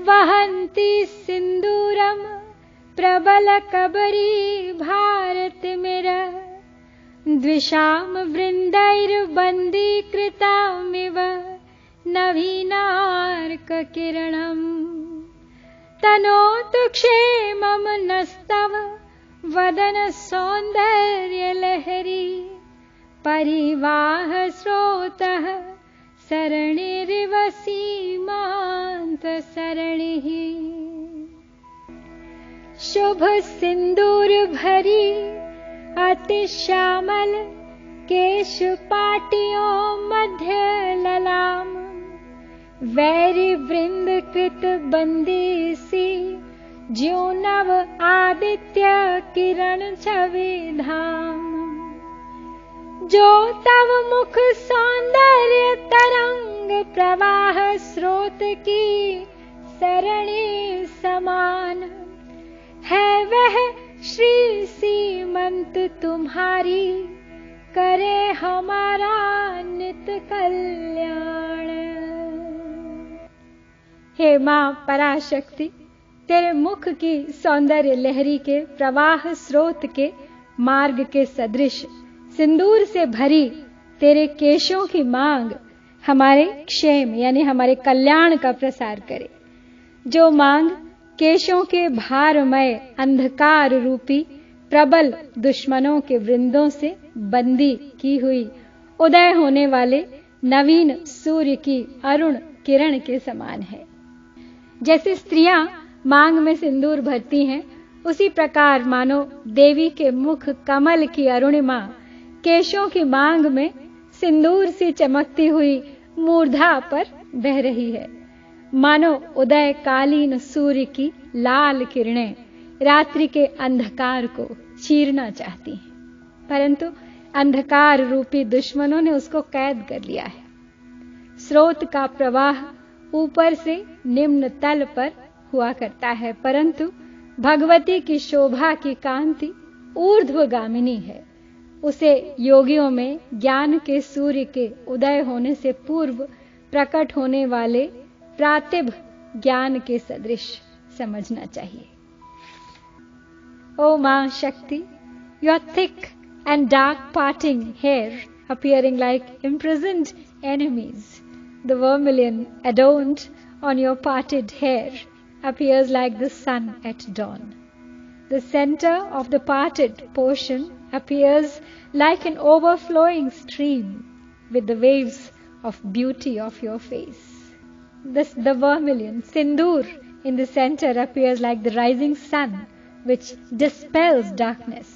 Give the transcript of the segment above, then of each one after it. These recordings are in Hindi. वहंती सिंदूरम प्रबल कबरी भारत मेरा द्विषाम वृंदैर्बंदीकृतामिव नवीनार्ककिरणम् तनोतु क्षेमं नस्तव वदन सौन्दर्यलहरी परिवाह स्रोतः सरणिरिव सीमान्त सरणिः शुभ सिंदूर भरी अति श्यामल केश पाटियों मध्य ललाम वैरी वृंद कृत बंदी सी ज्यो नव आदित्य किरण छवि धाम जो तव मुख सौंदर्य तरंग प्रवाह स्रोत की सरणी समान है वह श्री सीमंत तुम्हारी करे हमारा नित्य कल्याण। हे मां पराशक्ति, तेरे मुख की सौंदर्य लहरी के प्रवाह स्रोत के मार्ग के सदृश सिंदूर से भरी तेरे केशों की मांग हमारे क्षेम यानी हमारे कल्याण का प्रसार करे। जो मांग केशों के भारमय अंधकार रूपी प्रबल दुश्मनों के वृंदों से बंदी की हुई उदय होने वाले नवीन सूर्य की अरुण किरण के समान है। जैसे स्त्रियां मांग में सिंदूर भरती हैं, उसी प्रकार मानो देवी के मुख कमल की अरुणिमा केशों की मांग में सिंदूर सी चमकती हुई मूर्धा पर बह रही है। मानो उदय कालीन सूर्य की लाल किरणें रात्रि के अंधकार को चीरना चाहती हैं, परंतु अंधकार रूपी दुश्मनों ने उसको कैद कर लिया है। स्रोत का प्रवाह ऊपर से निम्न तल पर हुआ करता है, परंतु भगवती की शोभा की कांति ऊर्ध्वगामिनी है। उसे योगियों में ज्ञान के सूर्य के उदय होने से पूर्व प्रकट होने वाले प्रातिभ ज्ञान के सदृश समझना चाहिए। ओ मां शक्ति, your thick and dark parting hair appearing like imprisoned enemies, the vermilion adorned on your parted hair appears like the sun at dawn. The center of the parted portion appears like an overflowing stream with the waves of beauty of your face. The vermilion, sindoor, in the center appears like the rising sun which dispels darkness.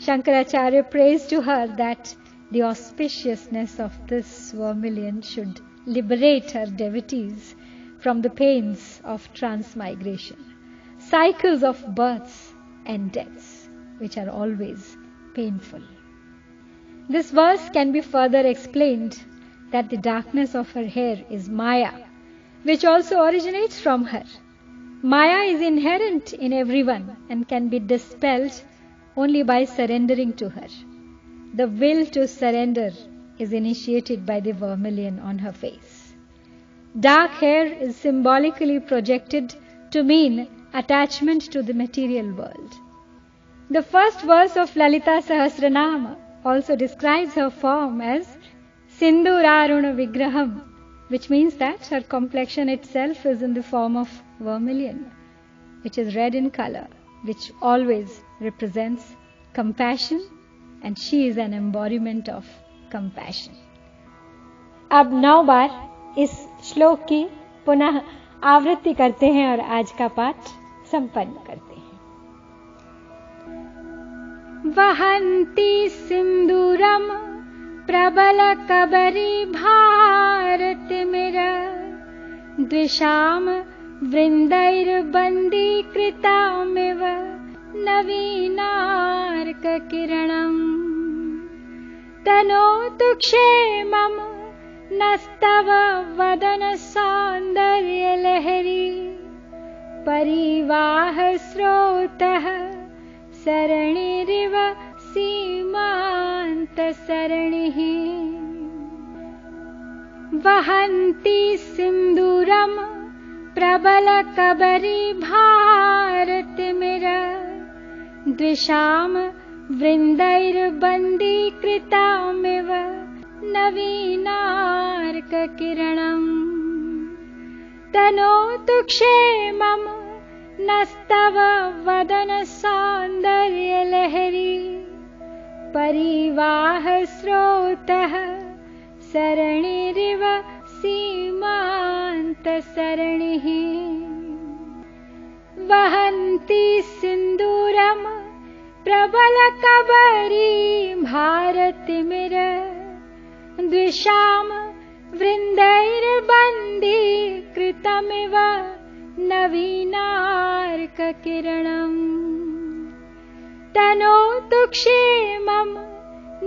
Shankaracharya prays to her that the auspiciousness of this vermilion should liberate her devotees from the pains of transmigration, cycles of births and deaths, which are always painful. This verse can be further explained that the darkness of her hair is Maya, which also originates from her. Maya is inherent in everyone and can be dispelled only by surrendering to her. The will to surrender is initiated by the vermilion on her face. Dark hair is symbolically projected to mean attachment to the material world. The first verse of Lalita Sahasranama also describes her form as Sinduraruna Vigraham, which means that her complexion itself is in the form of vermilion, which is red in color, which always represents compassion, and she is an embodiment of compassion. Ab nau baar इस श्लोक की पुनः आवृत्ति करते हैं और आज का पाठ संपन्न करते हैं। वहंती सिंदूरम प्रबल कबरी भारत मेरा द्विषाम वृंदैर्बंदीकृतामिव नवीनार्क किरणम तनोतु क्षेमम नस्तव वदन सौंदर्य लहरी परिवाह स्रोतः सरणिरिव सीमान्त सरणिः वहन्ति सिंदूरम प्रबल कबरी भारत मेरा द्विषाम वृन्दैर्बन्दी कृतामेव नवीनार्क किरणम् तनोतु क्षेमम् नस्तव वदन सौन्दर्य लहरी परिवाह स्रोतः सरणिरिव सीमान्त सरणिः वहन्ति सिन्दूरम् प्रबल कबरी भारत मेरा द्विषाम वृन्दैर्बन्दी कृतमिव नवीनार्क किरणम् तनोतु क्षेमम्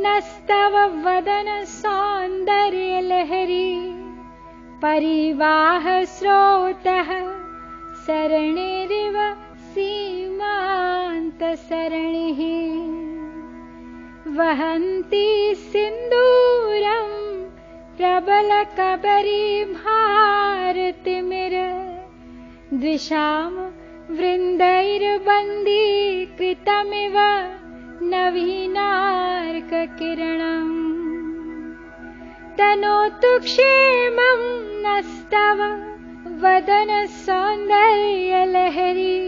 नस्तव वदन सौन्दर्य लहरी परिवाह स्रोतः सरणिरिव सीमान्त सरणिः वहन्ति सिन्दूरम् प्रबल कबरी भारत मेरा द्विषाम वृन्दैर्बन्दी कृतमिव नवीनार्क किरणम् तनोतु क्षेमम् नस्तव वदन सौन्दर्य लहरी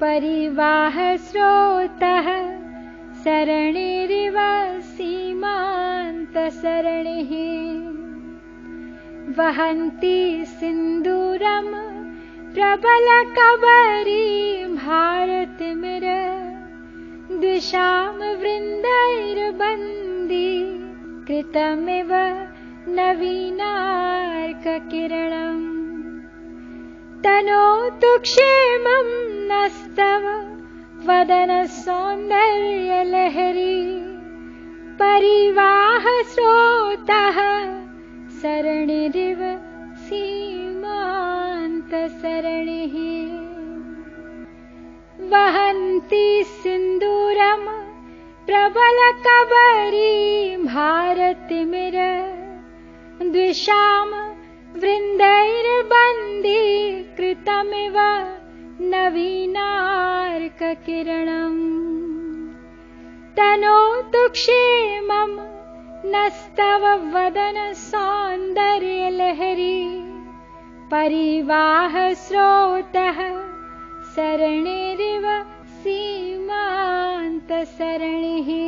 परिवाह स्रोतः सरणिरिव सीमान्त सरणिः वहन्ति सिन्दूरम् प्रबल कबरी भारत मेरा द्विषाम वृन्दैर्बन्दी कृतमिव नवीनार्क किरणम् तनोतु क्षेमम् नस्तव वदन सौन्दर्य लहरी परिवाह स्रोतः सरणिरिव सीमान्त सरणिः वहन्ति सिन्दूरम् प्रबल कबरी भारत मेरा द्विषाम वृन्दैर्बन्दी कृतमिव नवीनार्क किरणम् तनोतु क्षेमम् नस्तव वदन सौन्दर्य लहरी परिवाह स्रोतः सरणिरिव सीमान्त सरणिः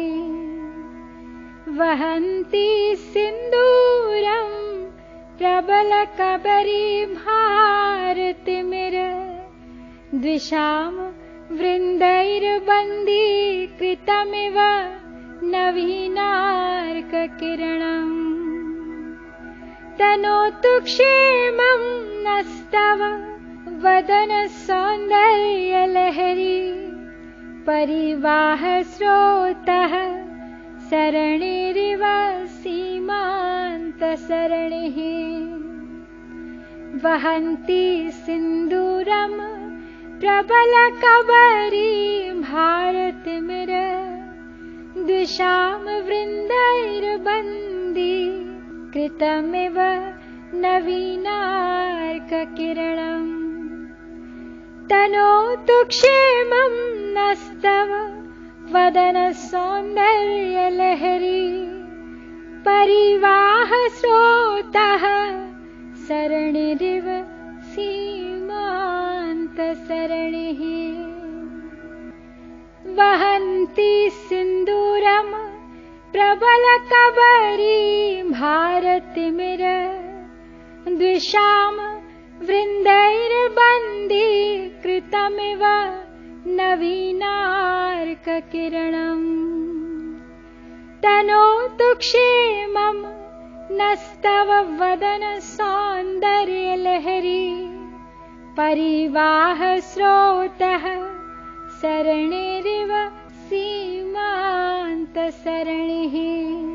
वहन्ति सिन्दूरम् प्रबल कबरी भारत मेरा द्विषाम वृन्दैर्बन्दी कृतमिव नवीनार्क किरणम् तनोतु क्षेमम् नस्तव वदन सौन्दर्य लहरी परिवाह स्रोतः सरणिरिव सीमान्त सरणिः वहन्ति सिन्दूरम् प्रबल कबरी भारत मेरा द्विषाम वृन्दैर्बन्दी कृतमिव नवीनार्क किरणम् तनोतु क्षेमम् नस्तव वदन सौन्दर्य लहरी परिवाह स्रोतः सरणिरिव सीमान्त सरणिः वहन्ति सिन्दूरम् प्रबल कबरी भारत मेरा द्विषाम वृन्दैर्बन्दी कृतमिव नवीनार्क किरणम् तनोतु क्षेमम् नस्तव वदन सौन्दर्य लहरी परिवाह स्रोतः सरणिरिव सीमान्त सरणिः